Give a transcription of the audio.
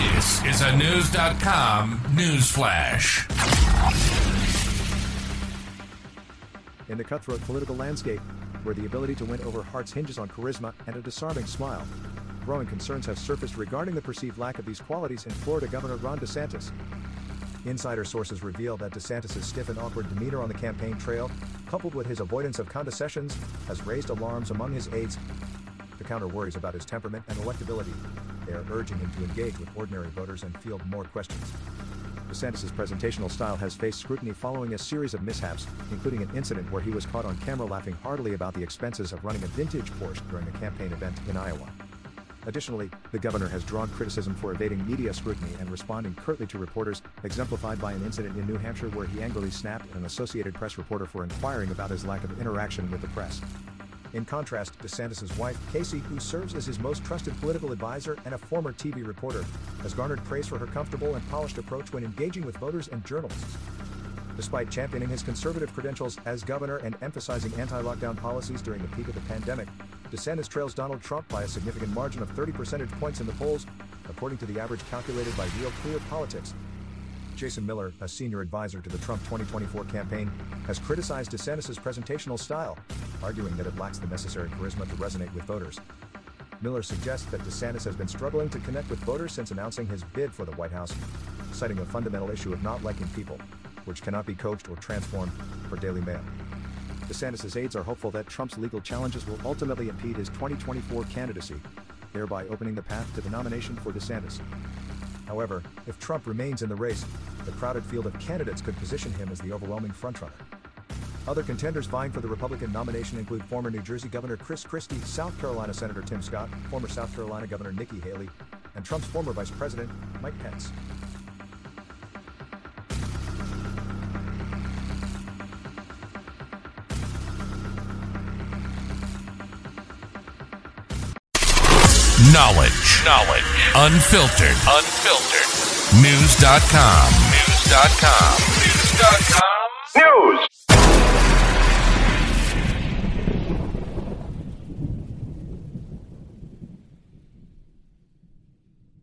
This is a News.com news flash. In the cutthroat political landscape, where the ability to win over hearts hinges on charisma and a disarming smile, growing concerns have surfaced regarding the perceived lack of these qualities in Florida Governor Ron DeSantis. Insider sources reveal that DeSantis' stiff and awkward demeanor on the campaign trail, coupled with his avoidance of condescensions, has raised alarms among his aides. The counter worries about his temperament and electability. They are urging him to engage with ordinary voters and field more questions. DeSantis' presentational style has faced scrutiny following a series of mishaps, including an incident where he was caught on camera laughing heartily about the expenses of running a vintage Porsche during a campaign event in Iowa. Additionally, the governor has drawn criticism for evading media scrutiny and responding curtly to reporters, exemplified by an incident in New Hampshire where he angrily snapped at an Associated Press reporter for inquiring about his lack of interaction with the press. In contrast, DeSantis' wife, Casey, who serves as his most trusted political advisor and a former TV reporter, has garnered praise for her comfortable and polished approach when engaging with voters and journalists. Despite championing his conservative credentials as governor and emphasizing anti-lockdown policies during the peak of the pandemic, DeSantis trails Donald Trump by a significant margin of 30 percentage points in the polls, according to the average calculated by Real Clear Politics. Jason Miller, a senior advisor to the Trump 2024 campaign, has criticized DeSantis' presentational style, arguing that it lacks the necessary charisma to resonate with voters. Miller suggests that DeSantis has been struggling to connect with voters since announcing his bid for the White House, citing a fundamental issue of not liking people, which cannot be coached or transformed, for Daily Mail. DeSantis' aides are hopeful that Trump's legal challenges will ultimately impede his 2024 candidacy, thereby opening the path to the nomination for DeSantis. However, if Trump remains in the race, the crowded field of candidates could position him as the overwhelming frontrunner. Other contenders vying for the Republican nomination include former New Jersey Governor Chris Christie, South Carolina Senator Tim Scott, former South Carolina Governor Nikki Haley, and Trump's former Vice President, Mike Pence. Knowledge. Unfiltered. News.com.